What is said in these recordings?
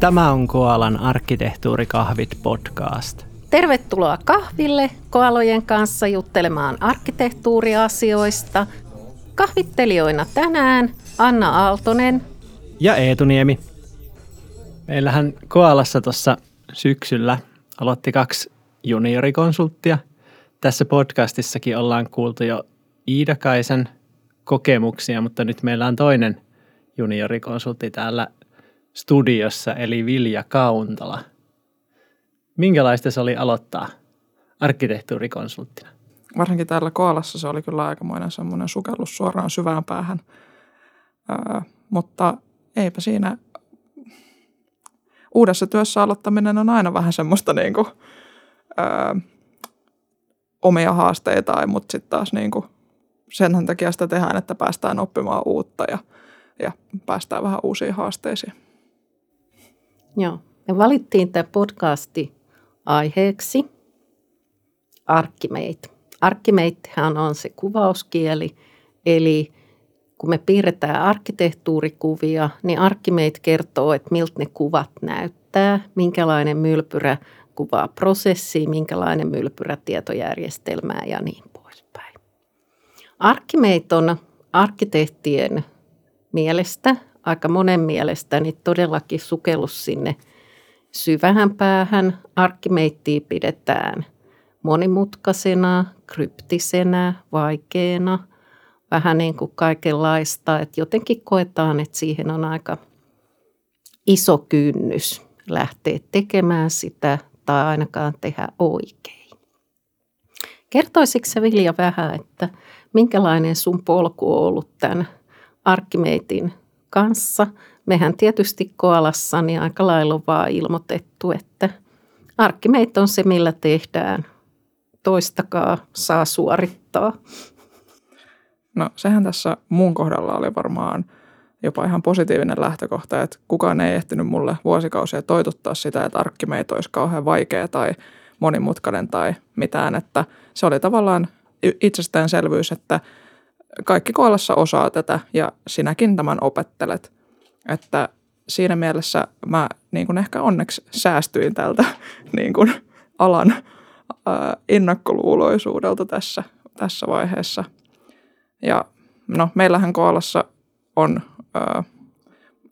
Tämä on Koalan Arkkitehtuurikahvit podcast. Tervetuloa kahville koalojen kanssa juttelemaan arkkitehtuuriasioista. Kahvittelijoina tänään Anna Aaltonen ja Eetu Niemi. Meillähän Koalassa tuossa syksyllä aloitti 2 juniorikonsulttia. Tässä podcastissakin ollaan kuultu jo Iida Kaisen kokemuksia, mutta nyt meillä on toinen juniorikonsultti täällä studiossa, eli Vilja Kauntala. Minkälaista se oli aloittaa arkkitehtuurikonsulttina? Varsinkin täällä Koalassa se oli kyllä aikamoinen semmoinen sukellus suoraan syvään päähän, mutta eipä siinä. Uudessa työssä aloittaminen on aina vähän semmoista niinku, omia haasteita, mutta sitten taas niinku, sen takia sitä tehdään, että päästään oppimaan uutta ja päästään vähän uusiin haasteisiin. Joo, me valittiin tämä podcasti aiheeksi ArchiMate. ArchiMatehän on se kuvauskieli, eli kun me piirretään arkkitehtuurikuvia, niin ArchiMate kertoo, että miltä ne kuvat näyttää, minkälainen mylpyrä kuvaa prosessia, minkälainen mylpyrä tietojärjestelmää ja niin poispäin. ArchiMate on arkkitehtien mielestä, aika monen mielestä, niin todellakin sukellus sinne syvähän päähän. ArchiMatea pidetään monimutkaisena, kryptisenä, vaikeana. Vähän niin kuin kaikenlaista, että jotenkin koetaan, että siihen on aika iso kynnys lähteä tekemään sitä tai ainakaan tehdä oikein. Kertoisitko sä, Vilja, vähän, että minkälainen sun polku on ollut tämän ArchiMaten kanssa? Mehän tietysti Koalassa niin aika lailla on vaan ilmoitettu, että ArchiMate on se, millä tehdään. Toistakaa saa suorittaa. No sehän tässä mun kohdalla oli varmaan jopa ihan positiivinen lähtökohta, että kukaan ei ehtinyt mulle vuosikausia toituttaa sitä, että ArchiMate olisi kauhean vaikea tai monimutkainen tai mitään. Että se oli tavallaan itsestäänselvyys, että kaikki Koalassa osaa tätä ja sinäkin tämän opettelet. Että siinä mielessä mä niin kuin ehkä onneksi säästyin tältä niin kuin alan ennakkoluuloisuudelta tässä vaiheessa. Ja no, meillähän Koalassa on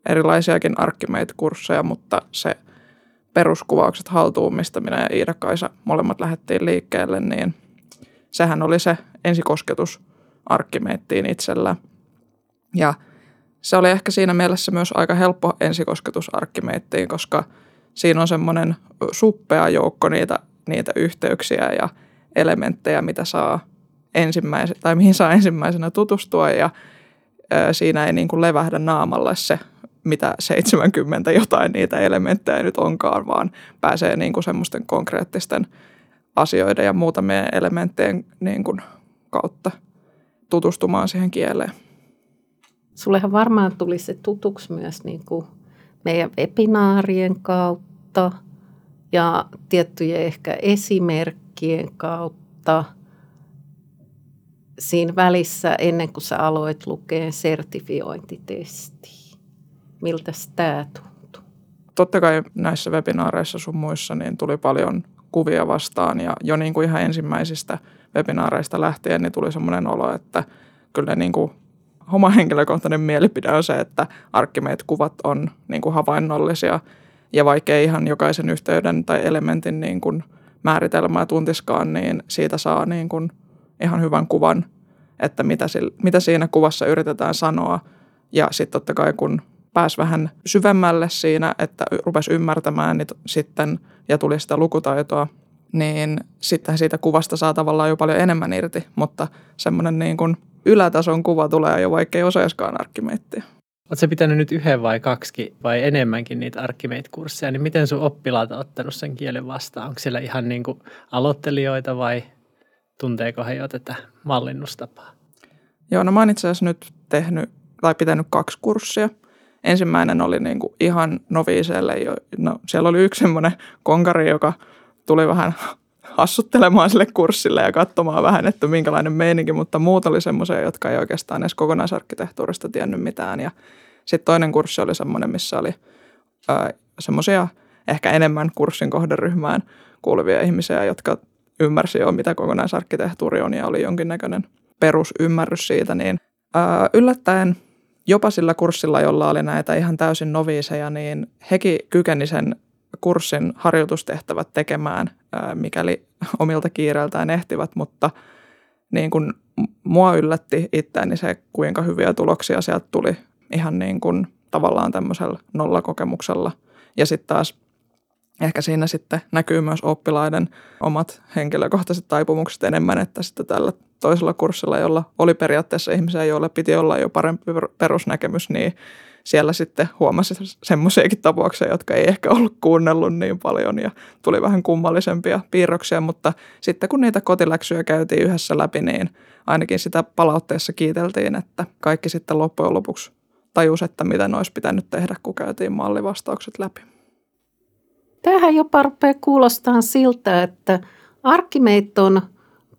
erilaisiakin ArchiMate-kursseja, mutta se peruskuvaukset haltuun, mistä minä ja Iida Kaisa molemmat lähdettiin liikkeelle, niin sehän oli se ensikosketus ArchiMateen itsellä. Ja se oli ehkä siinä mielessä myös aika helppo ensikosketus ArchiMateen, koska siinä on semmoinen suppea joukko niitä yhteyksiä ja elementtejä, mitä saa mihin saa ensimmäisenä tutustua, ja siinä ei niin kuin levähdä naamalle se, mitä 70 jotain niitä elementtejä nyt onkaan, vaan pääsee niin kuin semmoisten konkreettisten asioiden ja muutamien elementtien niin kuin kautta tutustumaan siihen kieleen. Sullehan varmaan tuli se tutuksi myös niin kuin meidän webinaarien kautta ja tiettyjen ehkä esimerkkien kautta. Siinä välissä, ennen kuin sä aloit lukea sertifiointitestiä, miltä tämä tuntui? Totta kai näissä webinaareissa sun muissa niin tuli paljon kuvia vastaan, ja jo niin kuin ihan ensimmäisistä webinaareista lähtien niin tuli semmoinen olo, että kyllä niin kuin oma henkilökohtainen mielipide on se, että ArchiMate-kuvat on niin kuin havainnollisia ja vaikea ihan jokaisen yhteyden tai elementin niin kuin määritelmää tuntiskaan, niin siitä saa niin kuin ihan hyvän kuvan, että mitä siinä kuvassa yritetään sanoa. Ja sitten totta kai kun pääsi vähän syvemmälle siinä, että rupesi ymmärtämään niin sitten, ja tuli sitä lukutaitoa, niin sitten siitä kuvasta saa tavallaan jo paljon enemmän irti. Mutta semmoinen niin kuin ylätason kuva tulee jo, vaikka ei osaiskaan ArchiMatea. Oletko pitänyt nyt 1 vai 2 vai enemmänkin niitä ArchiMate-kursseja, niin miten sun oppilaat on ottanut sen kielen vastaan? Onko siellä ihan niin kuin aloittelijoita vai tunteeko he jo tätä mallinnustapaa? Joo, no mä oon itse asiassa nyt pitänyt 2 kurssia. Ensimmäinen oli niinku ihan noviiseille. No, siellä oli yksi semmoinen konkari, joka tuli vähän hassuttelemaan sille kurssille ja katsomaan vähän, että minkälainen meininki, mutta muut oli semmoisia, jotka ei oikeastaan edes kokonaisarkkitehtuurista tiennyt mitään. Ja sitten toinen kurssi oli semmoinen, missä oli semmoisia ehkä enemmän kurssin kohderyhmään kuuluvia ihmisiä, jotka ymmärsi jo, mitä kokonaisarkkitehtuuri on ja oli jonkinnäköinen perusymmärrys siitä, niin yllättäen jopa sillä kurssilla, jolla oli näitä ihan täysin noviiseja, niin hekin kykeni sen kurssin harjoitustehtävät tekemään, mikäli omilta kiireiltään ehtivät, mutta niin kuin mua yllätti itseäni se, kuinka hyviä tuloksia sieltä tuli ihan niin kuin tavallaan tämmöisellä nollakokemuksella. Ja sitten taas ehkä siinä sitten näkyy myös oppilaiden omat henkilökohtaiset taipumukset enemmän, että sitten tällä toisella kurssilla, jolla oli periaatteessa ihmisiä, joilla piti olla jo parempi perusnäkemys, niin siellä sitten huomasi semmoisiakin tapauksia, jotka ei ehkä ollut kuunnellut niin paljon ja tuli vähän kummallisempia piirroksia, mutta sitten kun niitä kotiläksyjä käytiin yhdessä läpi, niin ainakin sitä palautteessa kiiteltiin, että kaikki sitten loppujen lopuksi tajus, että mitä ne olisi pitänyt tehdä, kun käytiin mallivastaukset läpi. Tämähän jopa rupeaa kuulostamaan siltä, että ArchiMate on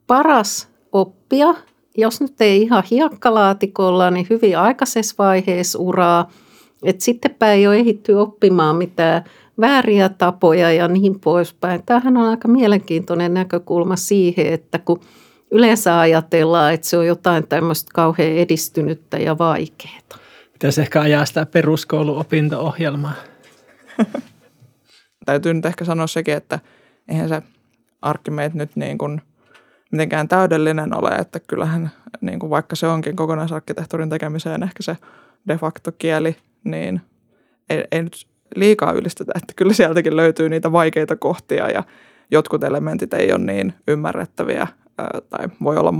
paras oppia, jos nyt ei ihan hiekkalaatikolla, niin hyvin aikaisessa vaiheessa uraa, että sittenpä ei ole ehditty oppimaan mitään vääriä tapoja ja niin poispäin. Tämähän on aika mielenkiintoinen näkökulma siihen, että kun yleensä ajatellaan, että se on jotain tämmöistä kauhean edistynyttä ja vaikeaa. Pitäisi ehkä ajaa sitä peruskouluopinto-ohjelmaa. Täytyy nyt ehkä sanoa sekin, että eihän se ArchiMate nyt niin kuin mitenkään täydellinen ole, että kyllähän niin kuin vaikka se onkin kokonaisarkkitehtuurin tekemiseen ehkä se de facto kieli, niin ei nyt liikaa ylistetä, että kyllä sieltäkin löytyy niitä vaikeita kohtia ja jotkut elementit ei ole niin ymmärrettäviä tai voi olla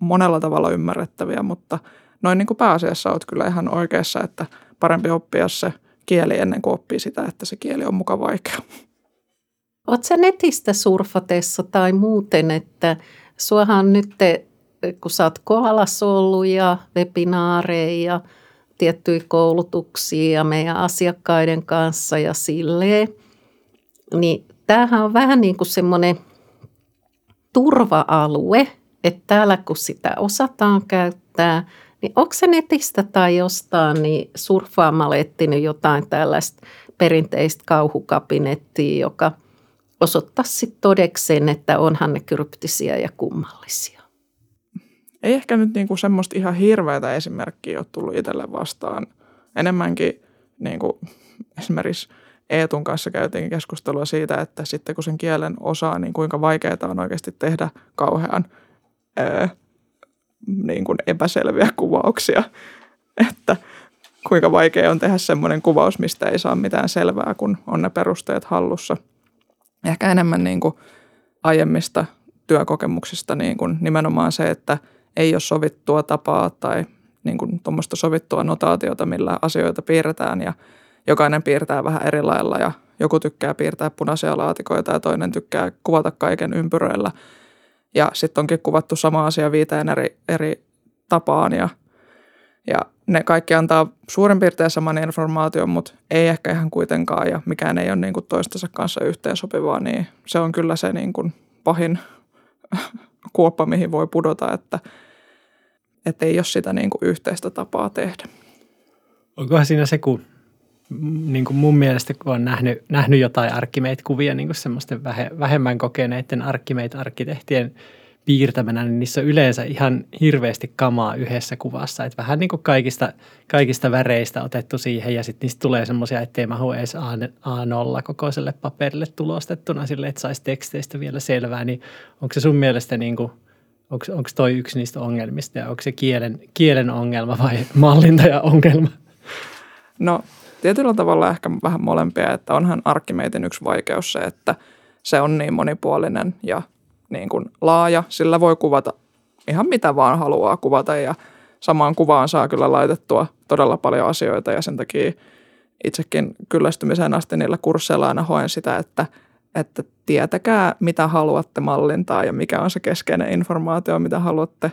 monella tavalla ymmärrettäviä, mutta noin niin kuin pääasiassa olet kyllä ihan oikeassa, että parempi oppia se kieli ennen kuin oppii sitä, että se kieli on muka vaikea. Oletko sä netistä surfatessa tai muuten, että suohan nyt, kun sä oot Koalassa ollut ja webinaareja ja tiettyjä koulutuksia meidän asiakkaiden kanssa ja silleen, niin tämähän on vähän niin kuin semmoinen turva-alue, että täällä kun sitä osataan käyttää, niin onko se netistä tai jostain niin surffaamalla etsinyt jotain tällaista perinteistä kauhukabinettia, joka osoittaisi todekseen, että onhan ne kryptisiä ja kummallisia? Ei ehkä nyt niinku semmoista ihan hirveätä esimerkkiä ole tullut itselle vastaan. Enemmänkin niinku esimerkiksi Eetun kanssa käytiin keskustelua siitä, että sitten kun sen kielen osaa, niin kuinka vaikeaa on oikeasti tehdä kauhean niin kuin epäselviä kuvauksia, että kuinka vaikea on tehdä semmoinen kuvaus, mistä ei saa mitään selvää, kun on ne perusteet hallussa. Ehkä enemmän niin kuin aiemmista työkokemuksista niin kuin nimenomaan se, että ei ole sovittua tapaa tai niin kuin tuommoista sovittua notaatiota, millä asioita piirretään ja jokainen piirtää vähän eri lailla ja joku tykkää piirtää punaisia laatikoita ja toinen tykkää kuvata kaiken ympyröillä. Ja sitten onkin kuvattu sama asia viiteen eri tapaan ja ne kaikki antaa suurin piirtein saman informaation, mutta ei ehkä ihan kuitenkaan ja mikään ei ole niin kuin toistensa kanssa yhteensopivaa, niin se on kyllä se niin kuin pahin kuoppa, mihin voi pudota, että ei ole sitä niin kuin yhteistä tapaa tehdä. Onkohan siinä se, kun niin kuin mun mielestä, kun olen nähnyt jotain ArchiMate-kuvia niin kuin semmoisten vähemmän kokeneiden ArchiMate-arkkitehtien piirtämänä, niin niissä on yleensä ihan hirveästi kamaa yhdessä kuvassa. Että vähän niin kuin kaikista väreistä otettu siihen ja sitten niistä tulee semmoisia, ettei mahu edes A0 kokoiselle paperille tulostettuna sille, että saisi teksteistä vielä selvää. Niin onko se sun mielestä niin kuin, onko toi yksi niistä ongelmista ja onko se kielen ongelma vai mallintajan ongelma? No tietyllä tavalla ehkä vähän molempia, että onhan ArchiMaten yksi vaikeus se, että se on niin monipuolinen ja niin kuin laaja. Sillä voi kuvata ihan mitä vaan haluaa kuvata ja samaan kuvaan saa kyllä laitettua todella paljon asioita ja sen takia itsekin kyllästymiseen asti niillä kursseilla aina hoen sitä, että tietäkää mitä haluatte mallintaa ja mikä on se keskeinen informaatio, mitä haluatte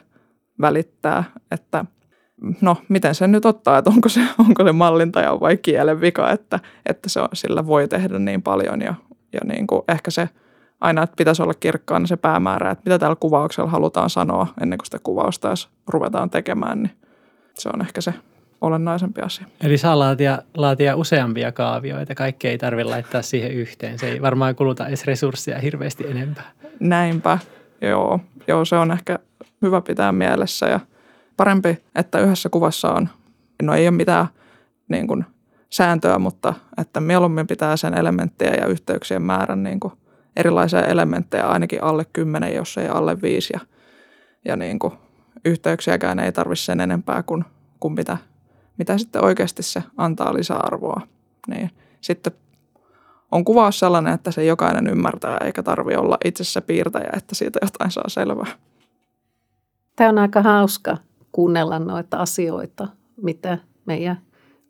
välittää, että no, miten sen nyt ottaa, että onko se mallintaja vai kielen vika, että se on, sillä voi tehdä niin paljon ja niin kuin ehkä se aina, että pitäisi olla kirkkaana se päämäärä, että mitä tällä kuvauksella halutaan sanoa ennen kuin sitä kuvausta ruvetaan tekemään, niin se on ehkä se olennaisempi asia. Eli saa laatia useampia kaavioita. Kaikki ei tarvitse laittaa siihen yhteen. Se ei varmaan kuluta edes resursseja hirveästi enempää. Näinpä, joo. Joo, se on ehkä hyvä pitää mielessä ja parempi, että yhdessä kuvassa on, no ei ole mitään niin kuin sääntöä, mutta että mieluummin pitää sen elementtejä ja yhteyksien määrän niin kuin erilaisia elementtejä ainakin alle 10, jos ei alle 5 ja niin kuin yhteyksiäkään ei tarvitse sen enempää kuin mitä sitten oikeasti se antaa lisäarvoa. Niin. Sitten on kuvaus sellainen, että se jokainen ymmärtää eikä tarvitse olla itsessä piirtäjä, että siitä jotain saa selvää. Tämä on aika hauska kuunnella noita asioita, mitä meidän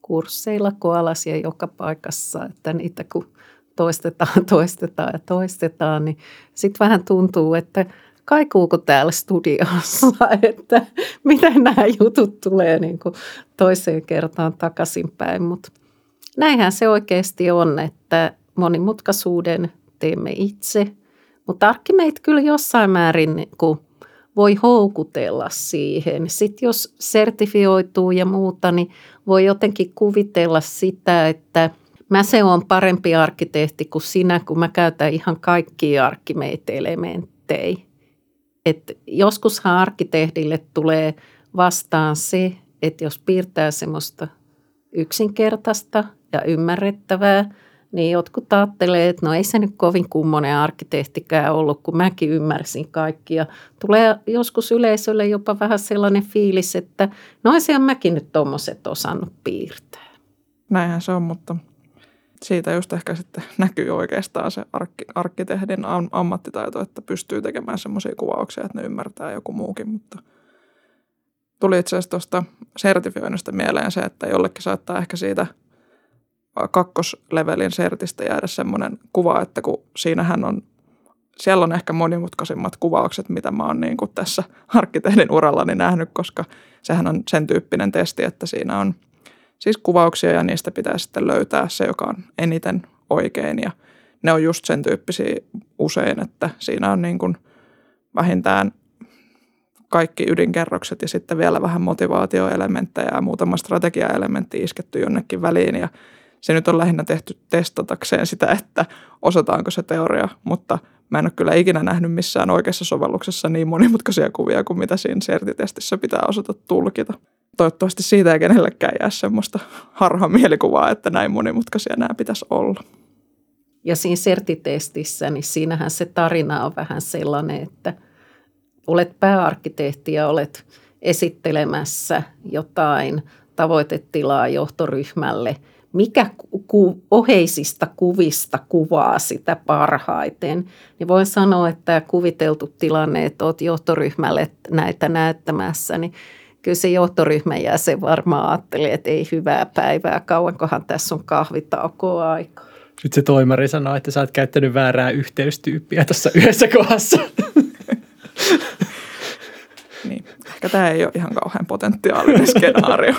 kursseilla koalas ja joka paikassa, että niitä kun toistetaan, niin sitten vähän tuntuu, että kaikuuko täällä studiossa, että miten nämä jutut tulee niin kuin toiseen kertaan takaisinpäin. Mutta näinhän se oikeasti on, että monimutkaisuuden teemme itse, mutta ArchiMate kyllä jossain määrin niin kuin voi houkutella siihen. Sitten jos sertifioituu ja muuta, niin voi jotenkin kuvitella sitä, että se on parempi arkkitehti kuin sinä, kun mä käytän ihan kaikkia ArchiMate-elementtejä. Et joskushan arkkitehdille tulee vastaan se, että jos piirtää semmoista yksinkertaista ja ymmärrettävää, niin jotkut ajattelee, että no ei se nyt kovin kummonen arkkitehtikään ollut, kun mäkin ymmärsin kaikkia. Tulee joskus yleisölle jopa vähän sellainen fiilis, että no oisinhan mäkin nyt tommoset osannut piirtää. Näinhän se on, mutta siitä just ehkä sitten näkyy oikeastaan se arkkitehdin ammattitaito, että pystyy tekemään semmoisia kuvauksia, että ne ymmärtää joku muukin. Mutta tuli itse asiassa tuosta sertifioinnista mieleen se, että jollekin saattaa ehkä siitä kakkoslevelin sertistä jäädä semmoinen kuva, että kun siellä on ehkä monimutkaisimmat kuvaukset, mitä mä oon niin kuin tässä arkkitehdin urallani nähnyt, koska sehän on sen tyyppinen testi, että siinä on siis kuvauksia ja niistä pitää sitten löytää se, joka on eniten oikein ja ne on just sen tyyppisiä usein, että siinä on niin kuin vähintään kaikki ydinkerrokset ja sitten vielä vähän motivaatioelementtejä ja muutama strategiaelementti isketty jonnekin väliin ja se nyt on lähinnä tehty testatakseen sitä, että osataanko se teoria, mutta mä en ole kyllä ikinä nähnyt missään oikeassa sovelluksessa niin monimutkaisia kuvia kuin mitä siinä sertitestissä pitää osata tulkita. Toivottavasti siitä ei kenellekään jää semmoista harhamielikuvaa, että näin monimutkaisia nämä pitäisi olla. Ja siinä sertitestissä, niin siinähän se tarina on vähän sellainen, että olet pääarkkitehti ja olet esittelemässä jotain tavoitetilaa johtoryhmälle. Mikä oheisista kuvista kuvaa sitä parhaiten? Niin voin sanoa, että tämä kuviteltu tilanne, että olet johtoryhmälle näitä näyttämässä, niin kyllä se johtoryhmän jäsen varmaan ajattelee, että ei hyvää päivää, kauankohan tässä on kahvitaukoa aikaa. Nyt se toimari sanoo, että sä oot käyttänyt väärää yhteystyyppiä tuossa yhdessä kohdassa. Niin, ehkä tämä ei ole ihan kauhean potentiaalinen skenaario.